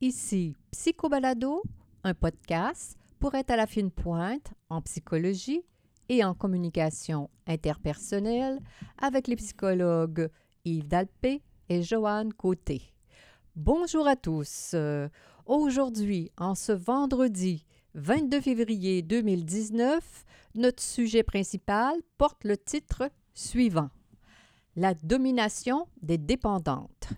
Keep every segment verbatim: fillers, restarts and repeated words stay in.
Ici Psycho Balado, un podcast pour être à la fine pointe en psychologie et en communication interpersonnelle avec les psychologues Yves Dalpé et Joanne Côté. Bonjour à tous. Euh, aujourd'hui, en ce vendredi vingt-deux février deux mille dix-neuf, notre sujet principal porte le titre suivant : La domination des dépendantes.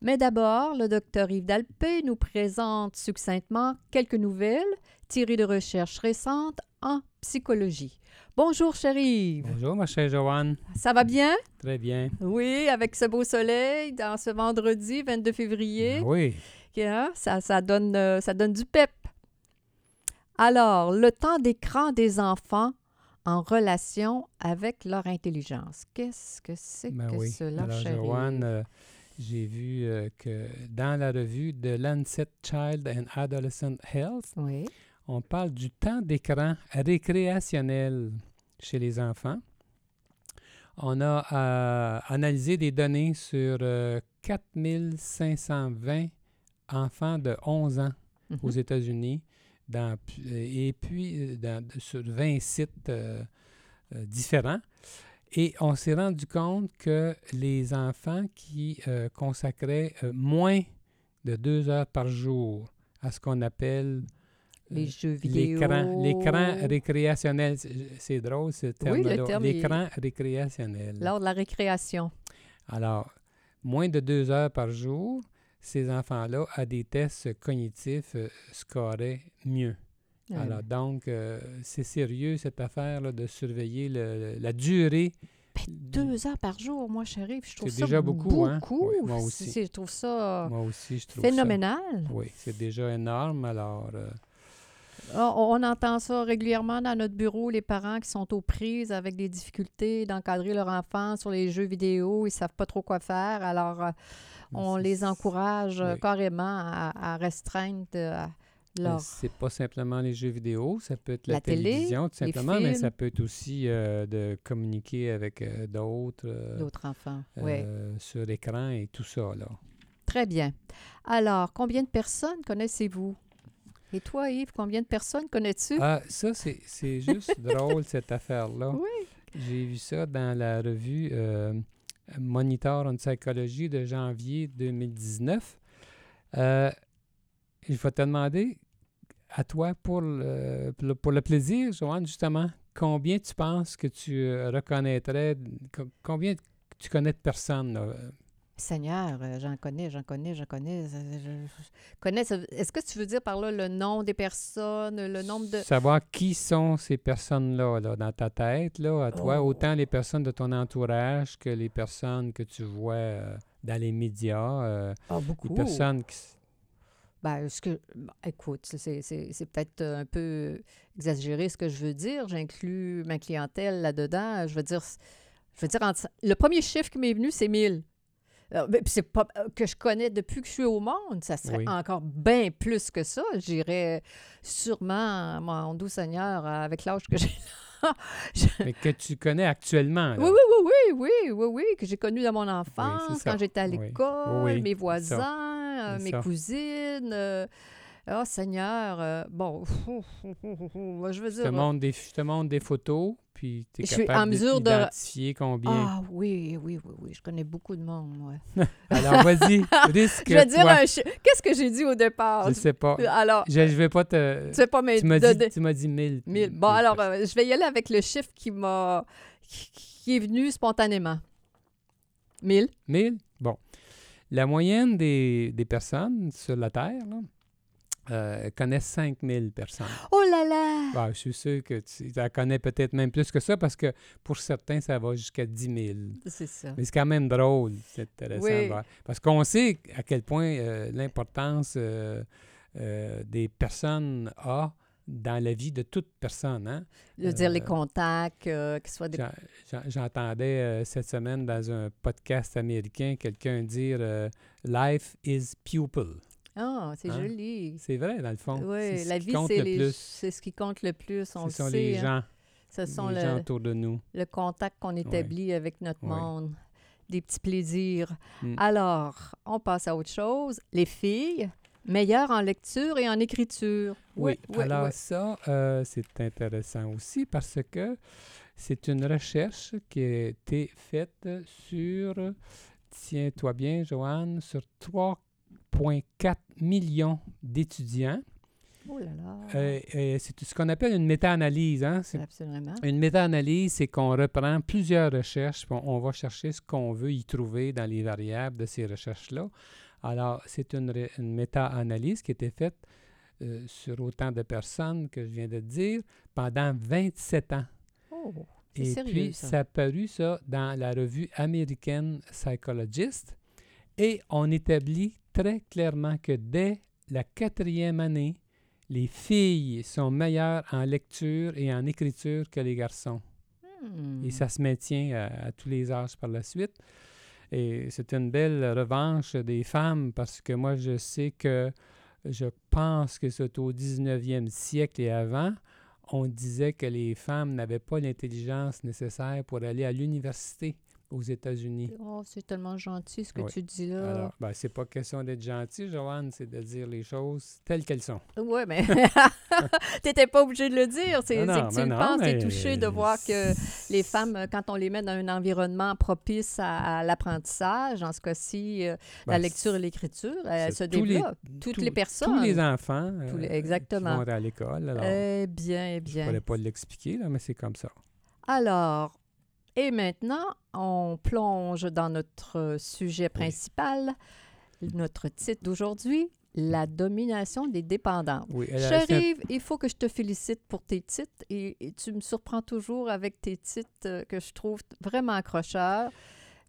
Mais d'abord, le docteur Yves Dalpé nous présente succinctement quelques nouvelles tirées de recherches récentes en psychologie. Bonjour, cher Yves. Bonjour, ma chère Joanne. Ça va bien? Très bien. Oui, avec ce beau soleil, dans ce vendredi vingt-deux février. Oui. Yeah, ça, ça, donne, ça donne du pep. Alors, le temps d'écran des enfants en relation avec leur intelligence. Qu'est-ce que c'est ben que oui. cela, Alors, cher Joanne, Yves? Euh, J'ai vu euh, que dans la revue de Lancet Child and Adolescent Health, oui. on parle du temps d'écran récréationnel chez les enfants. On a euh, analysé des données sur euh, quatre mille cinq cent vingt enfants de onze ans mm-hmm. aux États-Unis dans, et puis dans, sur vingt sites euh, euh, différents. Et on s'est rendu compte que les enfants qui euh, consacraient euh, moins de deux heures par jour à ce qu'on appelle euh, les jeux vidéo. l'écran, l'écran récréationnel, c'est, c'est drôle ce terme-là, oui, le terme l'écran est... récréationnel. Lors de la récréation. Alors, moins de deux heures par jour, ces enfants-là, à des tests cognitifs, euh, scoraient mieux. Alors, donc, euh, c'est sérieux, cette affaire-là, de surveiller le, la durée. Ben, deux heures par jour, moi, chérie, je trouve c'est ça déjà beaucoup. beaucoup. Hein? Oui, moi aussi. C'est, je trouve ça moi aussi, je trouve phénoménal. Ça. Oui, c'est déjà énorme, alors... Euh... On, on entend ça régulièrement dans notre bureau, les parents qui sont aux prises avec des difficultés d'encadrer leur enfant sur les jeux vidéo, ils ne savent pas trop quoi faire, alors euh, on c'est... les encourage oui. carrément à, à restreindre... À... Alors, c'est pas simplement les jeux vidéo, ça peut être la, la télévision, télé, tout simplement, mais ça peut être aussi euh, de communiquer avec euh, d'autres, euh, d'autres enfants euh, oui. sur l'écran et tout ça. Là. Très bien. Alors, combien de personnes connaissez-vous? Et toi, Yves, combien de personnes connais-tu? Ah, ça, c'est, c'est juste drôle, cette affaire-là. Oui. J'ai vu ça dans la revue euh, Monitor en psychologie de janvier deux mille dix-neuf. Euh, il faut te demander... À toi, pour le, pour le, pour le plaisir, Joanne, justement, combien tu penses que tu reconnaîtrais, co- combien tu connais de personnes? Là? Seigneur, j'en connais, j'en connais, j'en connais. Je, je, je connais. Est-ce que tu veux dire par là le nom des personnes, le nombre de... Savoir qui sont ces personnes-là, là, dans ta tête, là, à toi, oh. autant les personnes de ton entourage que les personnes que tu vois euh, dans les médias. Euh, ah, beaucoup. Les personnes qui... Ben, ce que, ben, écoute, c'est, c'est, c'est peut-être un peu exagéré ce que je veux dire. J'inclus ma clientèle là-dedans. Je veux dire, je veux dire entre, le premier chiffre qui m'est venu, c'est mille. Alors, ben, c'est pas, que je connais depuis que je suis au monde. Ça serait oui. encore bien plus que ça. J'irais sûrement, mon doux Seigneur, avec l'âge que j'ai là. je... Mais que tu connais actuellement. Là. Oui, oui, oui, oui, oui, oui, oui, que j'ai connu dans mon enfance, oui, quand j'étais à l'école, oui. Oui, mes voisins. Ça. Euh, mes ça. cousines. Euh, oh, Seigneur. Euh, bon, je veux dire... Je te montre des, je te montre des photos, puis tu es capable d'identifier de... combien. Ah oui, oui, oui, oui. Je connais beaucoup de monde, moi. Alors, vas-y, risque-toi. Je veux dire, un ch... qu'est-ce que j'ai dit au départ? Je ne sais pas. Alors, je ne vais pas te... Tu sais pas, mais... Tu m'as de, dit, de... Tu m'as dit mille. mille. Bon, mille alors, euh, je vais y aller avec le chiffre qui m'a... qui est venu spontanément. mille. mille? Bon. La moyenne des, des personnes sur la Terre là, euh, connaît cinq mille personnes. Oh là là! Bon, je suis sûr que tu la connais peut-être même plus que ça parce que pour certains, ça va jusqu'à dix mille. C'est ça. Mais c'est quand même drôle, c'est intéressant. Oui. Bah, parce qu'on sait à quel point euh, l'importance euh, euh, des personnes a dans la vie de toute personne. Hein? Je veux euh, dire, les contacts, euh, qu'ils soient des... J'en, j'entendais euh, cette semaine dans un podcast américain quelqu'un dire euh, « Life is pupil ». Ah, oh, c'est hein? joli. C'est vrai, dans le fond. Oui, la vie, c'est, les, c'est ce qui compte le plus, on ce le sait. Ce sont les gens, hein? Ce sont les le, gens autour de nous. Le contact qu'on établit oui. avec notre oui. monde. Des petits plaisirs. Mm. Alors, on passe à autre chose. Les filles, meilleures en lecture et en écriture. Oui, oui alors oui. ça, euh, c'est intéressant aussi parce que c'est une recherche qui a été faite sur, tiens-toi bien, Joanne, sur trois virgule quatre millions d'étudiants. Oh là là. Euh, euh, c'est ce qu'on appelle une méta-analyse. Hein? C'est absolument. Une méta-analyse, c'est qu'on reprend plusieurs recherches, puis on, on va chercher ce qu'on veut y trouver dans les variables de ces recherches-là. Alors, c'est une, une méta-analyse qui a été faite euh, sur autant de personnes que je viens de dire pendant vingt-sept ans. Oh, c'est Et sérieux, puis, ça. ça a paru, ça, dans la revue American Psychologist. Et on établit très clairement que dès la quatrième année, les filles sont meilleures en lecture et en écriture que les garçons. Hmm. Et ça se maintient à, à tous les âges par la suite. Et c'est une belle revanche des femmes parce que moi, je sais que je pense que c'est au dix-neuvième siècle et avant, on disait que les femmes n'avaient pas l'intelligence nécessaire pour aller à l'université aux États-Unis. Oh, c'est tellement gentil ce que oui. tu dis là. Alors, ben, c'est pas question d'être gentil, Joanne, c'est de dire les choses telles qu'elles sont. Oui, mais t'étais pas obligée de le dire. C'est, non, c'est que tu ben le non, penses, mais... t'es touché de voir que les femmes, quand on les met dans un environnement propice à, à l'apprentissage, en ce cas-ci, euh, ben, la lecture et l'écriture, elles se développent. Les, Toutes tout, les personnes. Tous les enfants tous les, exactement. Euh, qui vont à l'école. Alors, eh bien, eh bien. Je ne pourrais pas l'expliquer, là, mais c'est comme ça. Alors, et maintenant, on plonge dans notre sujet principal, oui. notre titre d'aujourd'hui, la domination des dépendants. Oui, Chérive, fait... il faut que je te félicite pour tes titres et, et tu me surprends toujours avec tes titres que je trouve vraiment accrocheurs.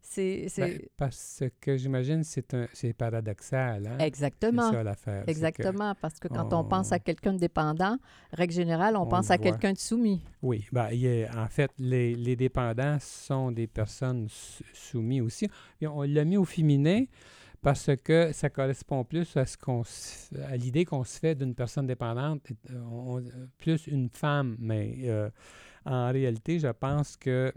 C'est, c'est... Bien, parce que j'imagine que c'est, un, c'est paradoxal. Hein? Exactement. C'est ça l'affaire. Exactement, que parce que quand on... on pense à quelqu'un de dépendant, règle générale, on, on pense à voit. quelqu'un de soumis. Oui, bien, il est, en fait, les, les dépendants sont des personnes soumises aussi. Et on l'a mis au féminin parce que ça correspond plus à, ce qu'on se, à l'idée qu'on se fait d'une personne dépendante, on, plus une femme. Mais euh, en réalité, je pense que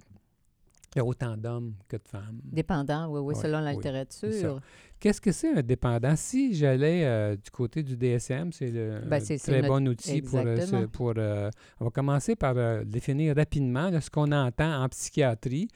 il y a autant d'hommes que de femmes. Dépendants, oui, oui, ouais, selon la oui, littérature. Qu'est-ce que c'est un dépendant? Si j'allais euh, du côté du D S M, c'est le ben, c'est, très c'est bon notre... outil Exactement. pour... pour euh, on va commencer par euh, définir rapidement là, ce qu'on entend en psychiatrie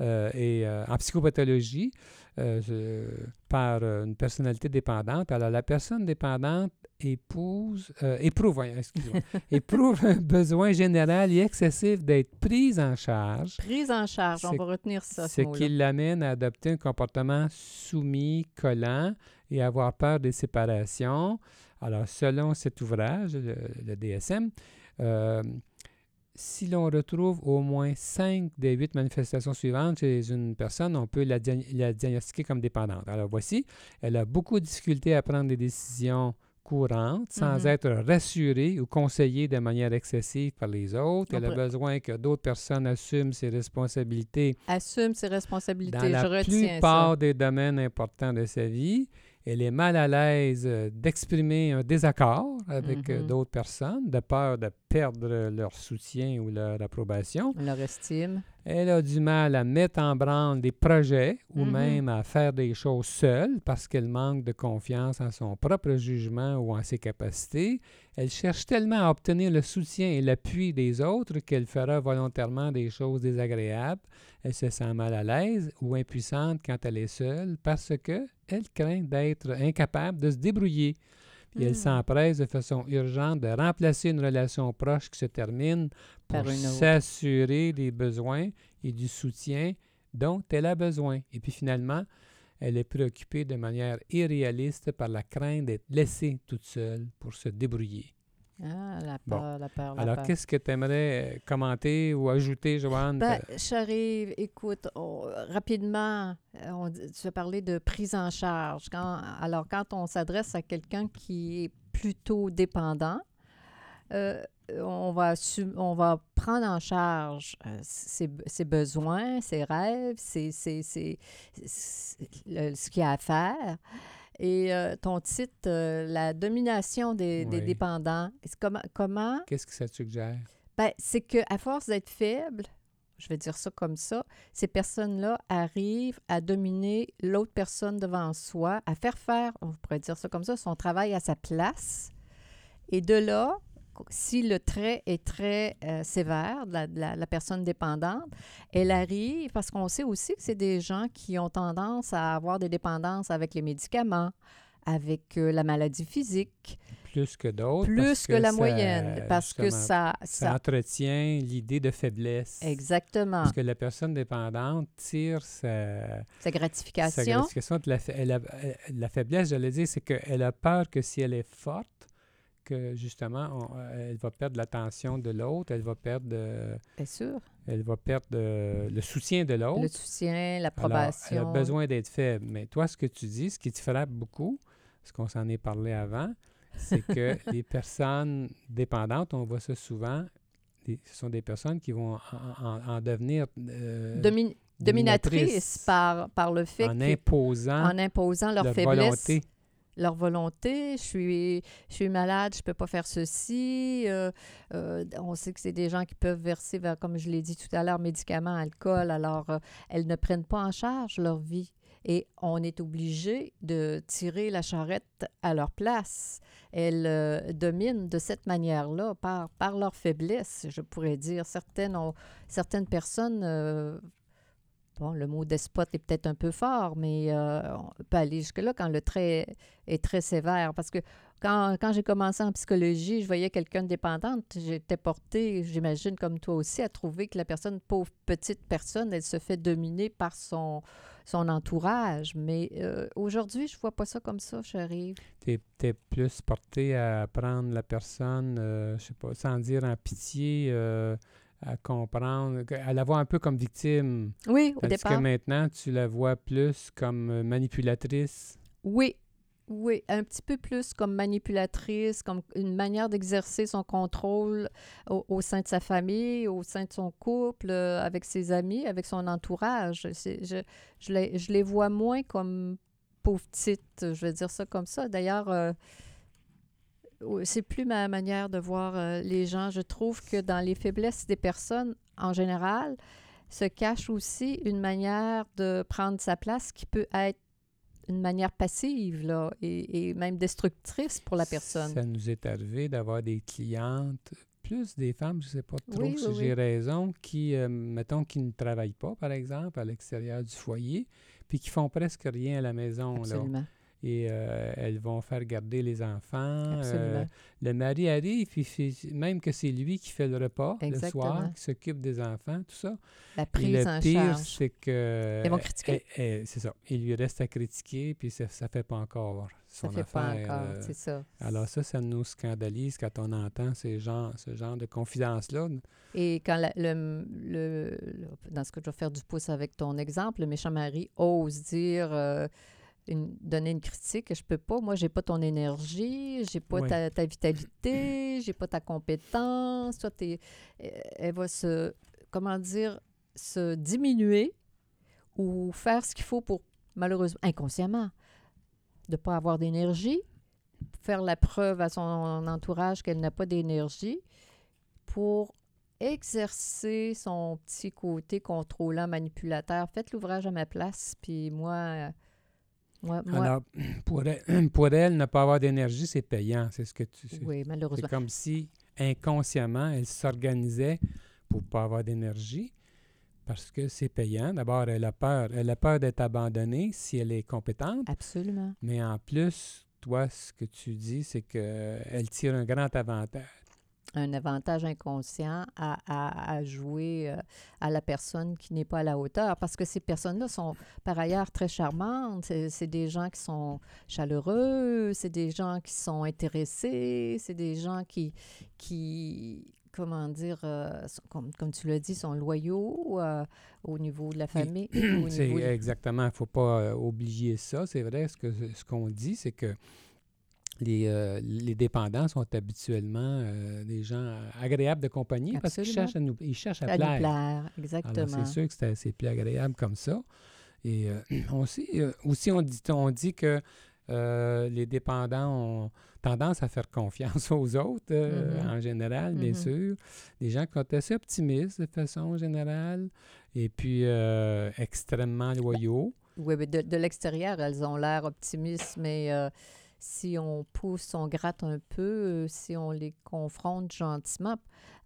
euh, et euh, en psychopathologie euh, euh, par euh, une personnalité dépendante. Alors, la personne dépendante épouse, euh, éprouve, excusez-moi, éprouve un besoin général et excessif d'être prise en charge. Prise en charge, on va retenir ça. Ce, ce qui l'amène à adopter un comportement soumis, collant et avoir peur des séparations. Alors, selon cet ouvrage, le, le D S M, euh, si l'on retrouve au moins cinq des huit manifestations suivantes chez une personne, on peut la, dia- la diagnostiquer comme dépendante. Alors, voici, elle a beaucoup de difficultés à prendre des décisions courante, sans mm-hmm. être rassurée ou conseillée de manière excessive par les autres. Elle a besoin que d'autres personnes assument ses responsabilités. Assume ses responsabilités, je retiens ça. Dans la plupart des domaines importants de sa vie, elle est mal à l'aise d'exprimer un désaccord avec mm-hmm. d'autres personnes, de peur de perdre leur soutien ou leur approbation. Leur estime. Elle a du mal à mettre en branle des projets ou mm-hmm. même à faire des choses seule parce qu'elle manque de confiance en son propre jugement ou en ses capacités. Elle cherche tellement à obtenir le soutien et l'appui des autres qu'elle fera volontairement des choses désagréables. Elle se sent mal à l'aise ou impuissante quand elle est seule parce qu'elle craint d'être incapable de se débrouiller. Et elle s'empresse de façon urgente de remplacer une relation proche qui se termine pour s'assurer des besoins et du soutien dont elle a besoin. Et puis finalement, elle est préoccupée de manière irréaliste par la crainte d'être laissée toute seule pour se débrouiller. Ah, la peur, bon. la peur, la Alors, peur. Qu'est-ce que tu aimerais commenter ou ajouter, Joanne? Ben, Chérive, écoute, on, rapidement, on, tu as parlé de prise en charge. Quand, alors, quand on s'adresse à quelqu'un qui est plutôt dépendant, euh, on va su- on va prendre en charge euh, ses, ses besoins, ses rêves, ses, ses, ses, ses, ses, le, ce qu'il y a à faire. Et euh, ton titre, euh, la domination des, oui. des dépendants, comment, comment... Qu'est-ce que ça suggère? Ben, c'est qu'à force d'être faible, je vais dire ça comme ça, ces personnes-là arrivent à dominer l'autre personne devant soi, à faire faire, on pourrait dire ça comme ça, son travail à sa place. Et de là, si le trait est très euh, sévère de la, de la, la personne dépendante, elle arrive, parce qu'on sait aussi que c'est des gens qui ont tendance à avoir des dépendances avec les médicaments, avec euh, la maladie physique. Plus que d'autres. Plus parce que, que la ça, moyenne, parce que ça, ça... Ça entretient l'idée de faiblesse. Exactement. Parce que la personne dépendante tire sa... Sa gratification. Sa gratification de la, elle a, la faiblesse, j'allais dire, c'est qu'elle a peur que si elle est forte, que justement, on, elle va perdre l'attention de l'autre, elle va perdre, euh, Bien sûr. Elle va perdre euh, le soutien de l'autre. Le soutien, l'approbation. Alors, elle a besoin d'être faible. Mais toi, ce que tu dis, ce qui te frappe beaucoup, parce qu'on s'en est parlé avant, c'est que les personnes dépendantes, on voit ça souvent, les, ce sont des personnes qui vont en, en, en devenir... Euh, Domin- dominatrices, dominatrices par, par le fait en imposant, en imposant leur, leur faiblesse. Volonté. Leur volonté, je suis, je suis malade, je ne peux pas faire ceci. Euh, euh, on sait que c'est des gens qui peuvent verser, vers, comme je l'ai dit tout à l'heure, médicaments, alcool. Alors, euh, elles ne prennent pas en charge leur vie. Et on est obligé de tirer la charrette à leur place. Elles euh, dominent de cette manière-là, par, par leur faiblesse, je pourrais dire. Certaines, ont, certaines personnes... Euh, Bon, le mot despote est peut-être un peu fort, mais euh, on peut aller jusque-là quand le trait est très sévère. Parce que quand, quand j'ai commencé en psychologie, je voyais quelqu'un de dépendante. J'étais portée, j'imagine comme toi aussi, à trouver que la personne, pauvre petite personne, elle se fait dominer par son, son entourage. Mais euh, aujourd'hui, je ne vois pas ça comme ça, chérie. Tu es plus portée à prendre la personne, euh, je ne sais pas, sans dire en pitié... Euh, à comprendre, à la voir un peu comme victime. Oui, au départ. Parce que maintenant, tu la vois plus comme manipulatrice. Oui, oui, un petit peu plus comme manipulatrice, comme une manière d'exercer son contrôle au, au sein de sa famille, au sein de son couple, avec ses amis, avec son entourage. C'est, je, je, les, je les vois moins comme pauvres petites, je vais dire ça comme ça. D'ailleurs... Euh, c'est plus ma manière de voir euh, les gens. Je trouve que dans les faiblesses des personnes, en général, se cache aussi une manière de prendre sa place qui peut être une manière passive là, et, et même destructrice pour la personne. Ça nous est arrivé d'avoir des clientes, plus des femmes, je ne sais pas trop oui, si oui, j'ai oui. raison, qui, euh, mettons, qui ne travaillent pas, par exemple, à l'extérieur du foyer, puis qui font presque rien à la maison. Absolument. Là. Et euh, elles vont faire garder les enfants. Euh, le mari arrive, puis même que c'est lui qui fait le repas Exactement. le soir, qui s'occupe des enfants, tout ça. La prise en charge. Et le pire, charge. c'est que... Ils vont critiquer. Elle, elle, c'est ça. Il lui reste à critiquer, puis ça ne fait pas encore son affaire. Ça ne fait pas encore, euh, c'est ça. Alors ça, ça nous scandalise quand on entend ces gens, ce genre de confidence-là. Et quand la, le, le, le... Dans ce que je vais faire du pouce avec ton exemple, le méchant mari ose dire... Euh, Une, donner une critique, je peux pas. Moi, j'ai pas ton énergie, j'ai pas oui. ta, ta vitalité, j'ai pas ta compétence. Toi, t'es, elle va se, comment dire, se diminuer ou faire ce qu'il faut pour, malheureusement, inconsciemment, de ne pas avoir d'énergie, faire la preuve à son entourage qu'elle n'a pas d'énergie pour exercer son petit côté contrôlant, manipulateur. Faites l'ouvrage à ma place, puis moi... Moi, moi, Alors, pour elle, pour elle, ne pas avoir d'énergie, c'est payant. C'est ce que tu... C'est, oui, malheureusement. C'est comme si, inconsciemment, elle s'organisait pour ne pas avoir d'énergie parce que c'est payant. D'abord, elle a peur. Elle a peur d'être abandonnée si elle est compétente. Absolument. Mais en plus, toi, ce que tu dis, c'est qu'elle tire un grand avantage. Un avantage inconscient à, à, à jouer à la personne qui n'est pas à la hauteur. Parce que ces personnes-là sont, par ailleurs, très charmantes. C'est, c'est des gens qui sont chaleureux, c'est des gens qui sont intéressés, c'est des gens qui, qui comment dire, euh, sont, comme, comme tu l'as dit, sont loyaux euh, au niveau de la famille. Au c'est niveau de... Exactement. Il ne faut pas euh, oublier ça. C'est vrai, ce, que, ce qu'on dit, c'est que Les, euh, les dépendants sont habituellement euh, des gens agréables de compagnie. Absolument. Parce qu'ils cherchent à nous, ils cherchent à, à plaire. Nous plaire. Exactement. Alors, c'est sûr que c'est, c'est plus agréable comme ça. Et euh, on sait, euh, aussi, on dit, on dit que euh, les dépendants ont tendance à faire confiance aux autres, euh, mm-hmm. en général, bien mm-hmm. sûr. Des gens qui sont assez optimistes de façon générale et puis euh, extrêmement loyaux. Oui, mais de, de l'extérieur, elles ont l'air optimistes, mais... Euh... Si on pousse, on gratte un peu, si on les confronte gentiment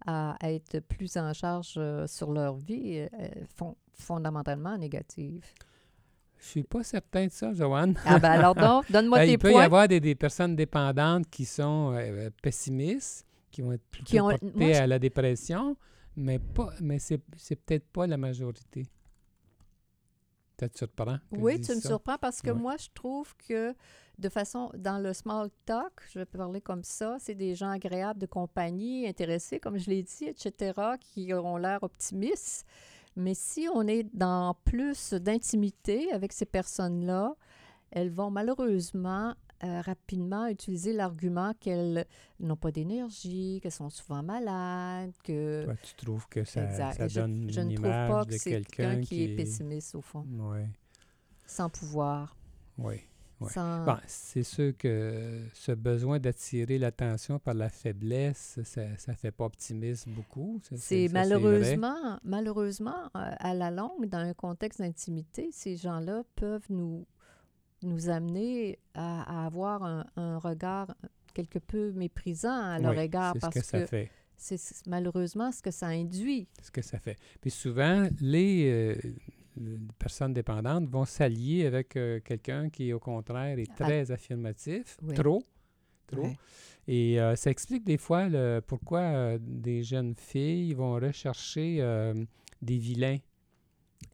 à être plus en charge sur leur vie, fond, fondamentalement négative. Je ne suis pas certain de ça, Joanne. Ah ben alors donc, donne-moi ben, tes points. Il peut y avoir des, des personnes dépendantes qui sont euh, pessimistes, qui vont être plutôt qui ont, portées moi, je... à la dépression, mais, pas, mais c'est, c'est peut-être pas la majorité. Ça te surprend? Oui, tu me ça. surprends parce que ouais. moi, je trouve que de façon, dans le small talk, je vais parler comme ça, c'est des gens agréables de compagnie, intéressés, comme je l'ai dit, et cetera, qui auront l'air optimistes. Mais si on est dans plus d'intimité avec ces personnes-là, elles vont malheureusement euh, rapidement utiliser l'argument qu'elles n'ont pas d'énergie, qu'elles sont souvent malades, que... Toi, tu trouves que ça, ça donne je, je une image que de quelqu'un, quelqu'un qui, qui est pessimiste, au fond. Oui. Sans pouvoir. Oui. Ouais. Sans... Bon, c'est sûr que ce besoin d'attirer l'attention par la faiblesse, ça ne fait pas optimiste beaucoup. Ça, c'est c'est ça, malheureusement, c'est malheureusement, à la longue, dans un contexte d'intimité, ces gens-là peuvent nous, nous amener à, à avoir un, un regard quelque peu méprisant à leur oui, égard. C'est parce ce que, que ça fait. C'est malheureusement ce que ça induit. C'est ce que ça fait. Puis souvent, les... Euh, les personnes dépendantes vont s'allier avec euh, quelqu'un qui, au contraire, est très affirmatif, oui. trop, trop. Oui. Et euh, ça explique des fois le, pourquoi euh, des jeunes filles vont rechercher euh, des vilains.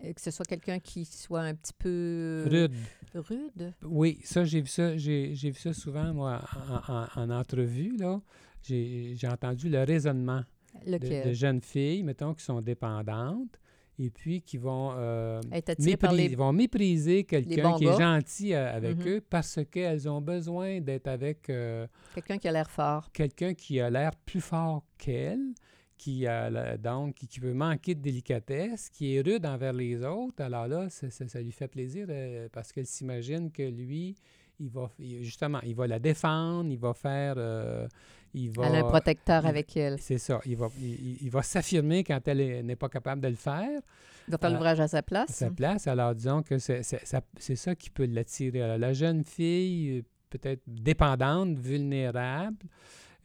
Et que ce soit quelqu'un qui soit un petit peu... Rude. Rude. Oui, ça, j'ai vu ça, j'ai, j'ai vu ça souvent, moi, en, en, en entrevue, là. J'ai, j'ai entendu le raisonnement de, de jeunes filles, mettons, qui sont dépendantes. Et puis qui vont, euh, mépris- les... vont mépriser quelqu'un qui est gentil à, avec mm-hmm. eux parce qu'elles ont besoin d'être avec... Euh, quelqu'un qui a l'air fort. Quelqu'un qui a l'air plus fort qu'elles, qui, a, donc, qui peut manquer de délicatesse, qui est rude envers les autres. Alors là, ça, ça, ça lui fait plaisir euh, parce qu'elle s'imagine que lui... Il va, justement, il va la défendre, il va faire... Euh, il va, elle a un protecteur il, avec elle. C'est ça. Il va, il, il va s'affirmer quand elle est, n'est pas capable de le faire. Il va faire l'ouvrage à sa place. À sa place. Alors, disons que c'est, c'est, ça, c'est ça qui peut l'attirer. Alors, la jeune fille, peut-être dépendante, vulnérable,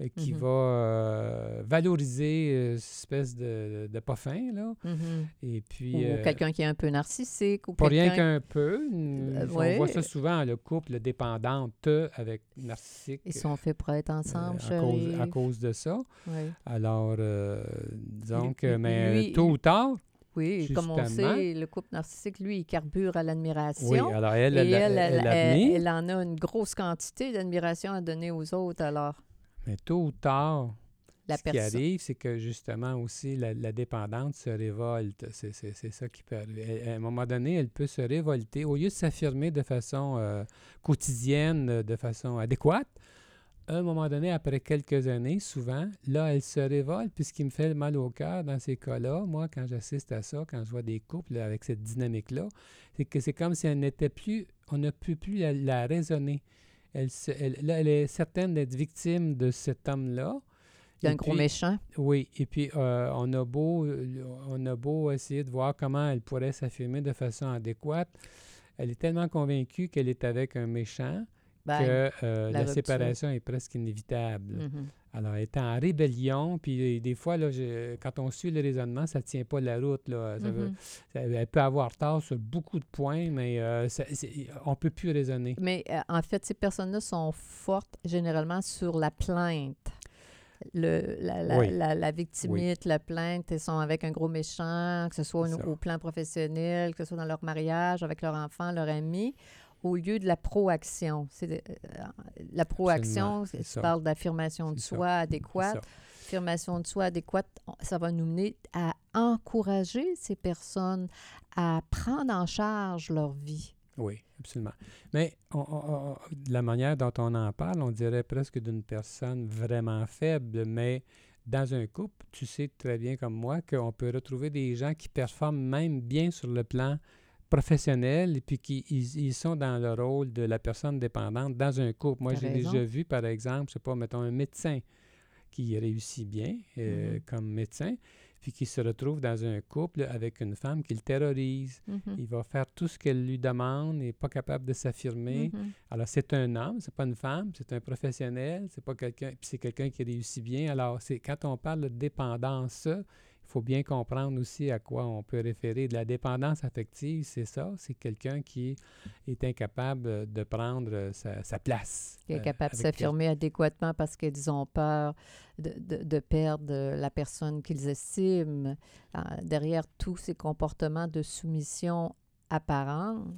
euh, qui mm-hmm. va euh, valoriser euh, cette espèce de, de pas fin, là. Mm-hmm. Et puis, ou euh, quelqu'un qui est un peu narcissique. Ou pas quelqu'un... rien qu'un peu. Euh, on ouais. voit ça souvent, le couple dépendante avec narcissique. Ils sont faits pour être ensemble, euh, à, cause, à cause de ça. Ouais. Alors, euh, donc, lui, mais lui, tôt ou tard... Oui, justement. Comme on sait, le couple narcissique, lui, il carbure à l'admiration. Oui, alors elle, elle, elle, elle, elle, elle, elle en a une grosse quantité d'admiration à donner aux autres, alors... Mais tôt ou tard, la ce personne. qui arrive, c'est que justement aussi la, la dépendante se révolte. C'est, c'est, c'est ça qui peut arriver. À un moment donné, elle peut se révolter. Au lieu de s'affirmer de façon euh, quotidienne, de façon adéquate, à un moment donné, après quelques années, souvent, là, elle se révolte. Puis ce qui me fait mal au cœur dans ces cas-là, moi, quand j'assiste à ça, quand je vois des couples avec cette dynamique-là, c'est que c'est comme si elle n'était plus, on ne peut plus la, la raisonner. Elle, se, elle, là, elle est certaine d'être victime de cet homme-là. D'un gros méchant. Oui, et puis euh, on a beau, on a beau essayer de voir comment elle pourrait s'affirmer de façon adéquate. Elle est tellement convaincue qu'elle est avec un méchant ben, que euh, la, la séparation est presque inévitable. Mm-hmm. Alors, elle est en rébellion, puis des fois, là, je, quand on suit le raisonnement, ça ne tient pas la route. Là. Ça mm-hmm. veut, ça, elle peut avoir tort sur beaucoup de points, mais euh, ça, on ne peut plus raisonner. Mais euh, en fait, ces personnes-là sont fortes généralement sur la plainte. Le, la, la, oui. la, la victimite, oui. la plainte, elles sont avec un gros méchant, que ce soit au, au plan professionnel, que ce soit dans leur mariage, avec leur enfant, leur ami. Au lieu de la proaction. C'est de, euh, la proaction, tu ça. parles d'affirmation de c'est soi ça. adéquate. Affirmation de soi adéquate, ça va nous mener à encourager ces personnes à prendre en charge leur vie, Oui, absolument. Mais on, on, on, de la manière dont on en parle, on dirait presque d'une personne vraiment faible, mais dans un couple, tu sais très bien comme moi qu'on peut retrouver des gens qui performent même bien sur le plan professionnels et puis qui ils, ils sont dans le rôle de la personne dépendante dans un couple. Moi, T'as j'ai raison. déjà vu, par exemple, je sais pas, mettons, un médecin qui réussit bien euh, mm-hmm. comme médecin, puis qui se retrouve dans un couple avec une femme qui le terrorise. Mm-hmm. Il va faire tout ce qu'elle lui demande, il n'est pas capable de s'affirmer. Mm-hmm. Alors, c'est un homme, c'est pas une femme, c'est un professionnel, c'est pas quelqu'un, puis c'est quelqu'un qui réussit bien. Alors, c'est quand on parle de dépendance, il faut bien comprendre aussi à quoi on peut référer. De la dépendance affective, c'est ça, c'est quelqu'un qui est incapable de prendre sa, sa place. Qui est capable euh, de s'affirmer quel... adéquatement parce qu'ils ont peur de, de, de perdre la personne qu'ils estiment. Alors, derrière tous ces comportements de soumission apparente,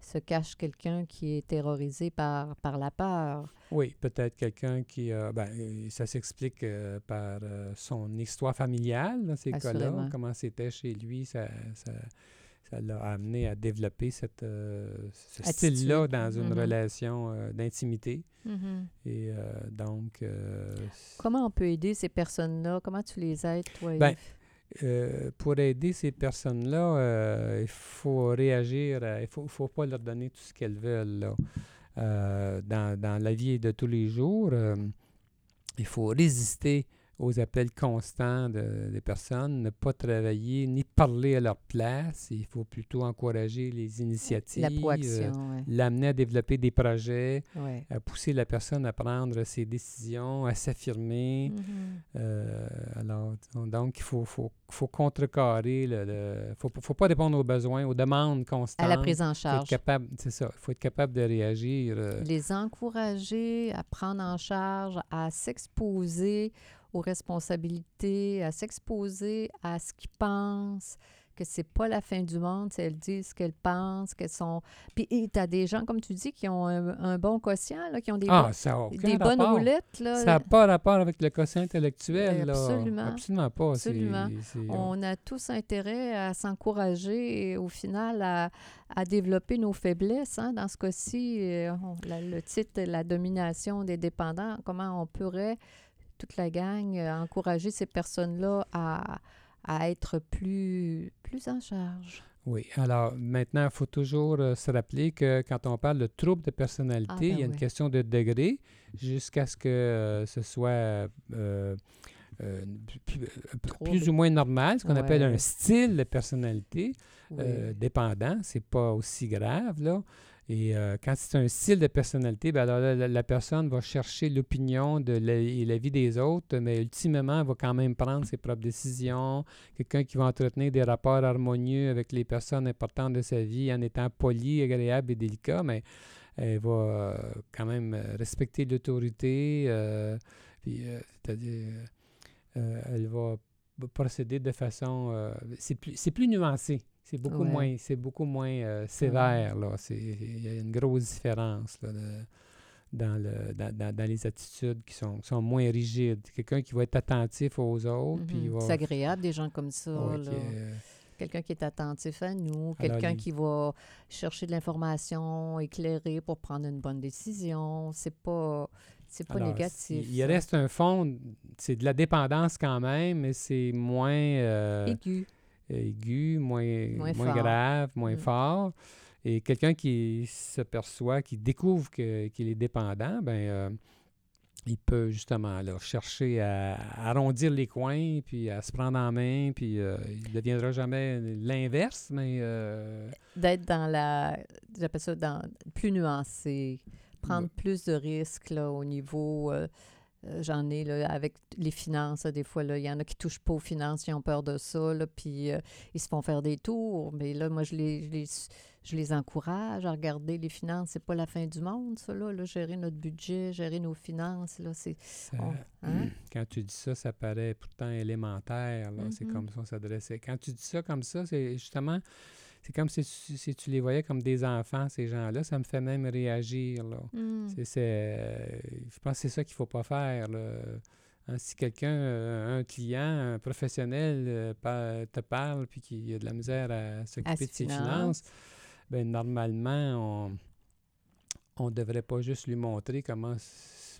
se cache quelqu'un qui est terrorisé par, par la peur. Oui, peut-être quelqu'un qui... Euh, ben, ça s'explique euh, par euh, son histoire familiale dans ces Assurément. cas-là, comment c'était chez lui, ça, ça, ça l'a amené à développer cette, euh, ce Attitude. style-là dans une mm-hmm. relation euh, d'intimité. Mm-hmm. Et euh, donc... Euh, comment on peut aider ces personnes-là? Comment tu les aides, toi, Yves? Ben, Euh, pour aider ces personnes-là, euh, il faut réagir, à, il ne faut, faut pas leur donner tout ce qu'elles veulent. Là. Euh, dans, dans la vie de tous les jours, euh, il faut résister aux appels constants de, des personnes, ne pas travailler ni parler à leur place. Il faut plutôt encourager les initiatives, la proaction, euh, ouais. l'amener à développer des projets, ouais. à pousser la personne à prendre ses décisions, à s'affirmer. Mm-hmm. Euh, alors, donc, il faut, faut, faut contrecarrer, il ne faut, faut pas répondre aux besoins, aux demandes constantes. À la prise en charge. Faut être capable, c'est ça, il faut être capable de réagir. Euh. Les encourager à prendre en charge, à s'exposer aux responsabilités, à s'exposer à ce qu'ils pensent, que c'est pas la fin du monde si elles disent ce qu'elles pensent, qu'elles sont... Puis tu as des gens, comme tu dis, qui ont un, un bon quotient, là, qui ont des, ah, bon, des bonnes roulettes. Là. Ça n'a pas rapport avec le quotient intellectuel. Absolument. Là. Absolument pas. Absolument. C'est, c'est... On a tous intérêt à s'encourager et au final à, à développer nos faiblesses. Hein. Dans ce cas-ci, on, la, le titre « La domination des dépendants », comment on pourrait... toute la gang, euh, encourager ces personnes-là à, à être plus, plus en charge. Oui. Alors, maintenant, il faut toujours euh, se rappeler que quand on parle de troubles de personnalité, ah, ben il y a oui. une question de degré jusqu'à ce que euh, ce soit... Euh, Euh, plus, plus ou moins normal, ce qu'on ouais. appelle un style de personnalité oui. euh, dépendant. C'est pas aussi grave, là. Et euh, quand c'est un style de personnalité, bien alors, la, la personne va chercher l'opinion de la, et l'avis des autres, mais ultimement, elle va quand même prendre ses propres décisions. Quelqu'un qui va entretenir des rapports harmonieux avec les personnes importantes de sa vie en étant poli, agréable et délicat, mais elle va euh, quand même respecter l'autorité. Euh, puis, euh, c'est-à-dire... Euh, elle va procéder de façon... Euh, c'est, plus, c'est plus nuancé. C'est beaucoup ouais. moins, c'est beaucoup moins euh, sévère. Là. C'est, il y a une grosse différence là, de, dans, le, dans, dans les attitudes qui sont, qui sont moins rigides. Quelqu'un qui va être attentif aux autres. Mm-hmm. Puis il va... C'est agréable, des gens comme ça. Ouais, là. Qui, euh... Quelqu'un qui est attentif à nous, quelqu'un Alors, les... qui va chercher de l'information éclairée pour prendre une bonne décision. C'est pas... C'est pas Alors, négatif. Il, il reste un fond, c'est de la dépendance quand même, mais c'est moins... Euh, aigu. Aigu, moins, moins, moins grave, moins mmh. fort. Et quelqu'un qui se perçoit, qui découvre que, qu'il est dépendant, bien, euh, il peut justement là, chercher à, à arrondir les coins, puis à se prendre en main, puis euh, il ne deviendra jamais l'inverse, mais... Euh... D'être dans la... J'appelle ça dans, plus nuancé. Prendre plus de risques là, au niveau, euh, j'en ai là, avec les finances, là, des fois, là, il y en a qui ne touchent pas aux finances, ils ont peur de ça, là, puis euh, ils se font faire des tours. Mais là, moi, je les, je les, je les encourage à regarder les finances. C'est pas la fin du monde, ça, là, là gérer notre budget, gérer nos finances. Là, c'est, on, hein? Quand tu dis ça, ça paraît pourtant élémentaire. Là, mm-hmm. C'est comme si on s'adressait. Quand tu dis ça comme ça, c'est justement... C'est comme si, si tu les voyais comme des enfants, ces gens-là. Ça me fait même réagir. Là. Mm. C'est, c'est, je pense que c'est ça qu'il ne faut pas faire. Là. Hein, si quelqu'un, un client, un professionnel te parle puis qu'il a de la misère à s'occuper à de ses finances, finances bien, normalement, on ne devrait pas juste lui montrer comment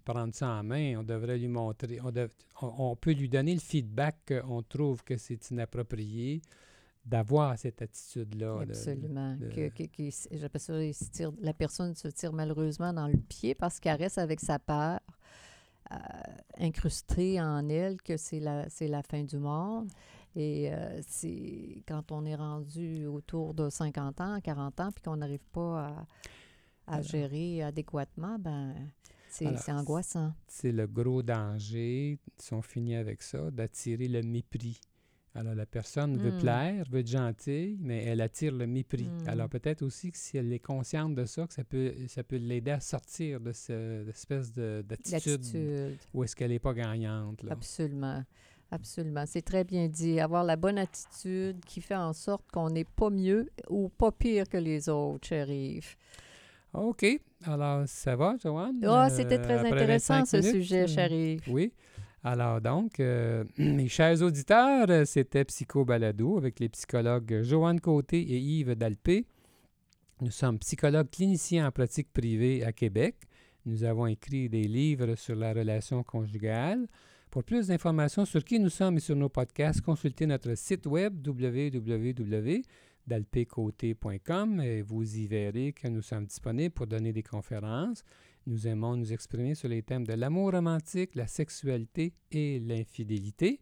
prendre ça en main. On devrait lui montrer, on, dev, on, on peut lui donner le feedback qu'on trouve que c'est inapproprié d'avoir cette attitude-là. Absolument. De, de... Que, que, que, j'appelle ça, il se tire, la personne se tire malheureusement dans le pied parce qu'elle reste avec sa peur euh, incrustée en elle que c'est la, c'est la fin du monde. Et euh, c'est quand on est rendu autour de cinquante ans, quarante ans, puis qu'on n'arrive pas à, à gérer adéquatement, ben c'est, alors, c'est angoissant. C'est le gros danger, si on finit avec ça, d'attirer le mépris. Alors, la personne mm. veut plaire, veut être gentille, mais elle attire le mépris. Mm. Alors, peut-être aussi que si elle est consciente de ça, que ça peut, ça peut l'aider à sortir de cette espèce de, d'attitude, l'attitude où est-ce qu'elle n'est pas gagnante. Là. Absolument. Absolument. C'est très bien dit. Avoir la bonne attitude qui fait en sorte qu'on n'est pas mieux ou pas pire que les autres, cher Yves. OK. Alors, ça va, Joanne? Ah, oh, c'était très euh, intéressant, ce minutes. sujet, cher Yves. Oui. Alors donc, euh, mes chers auditeurs, c'était Psycho Balado avec les psychologues Joanne Côté et Yves Dalpé. Nous sommes psychologues cliniciens en pratique privée à Québec. Nous avons écrit des livres sur la relation conjugale. Pour plus d'informations sur qui nous sommes et sur nos podcasts, consultez notre site web w w w point dalpé côté point com et vous y verrez que nous sommes disponibles pour donner des conférences. Nous aimons nous exprimer sur les thèmes de l'amour romantique, la sexualité et l'infidélité.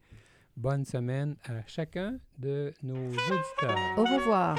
Bonne semaine à chacun de nos auditeurs. Au revoir.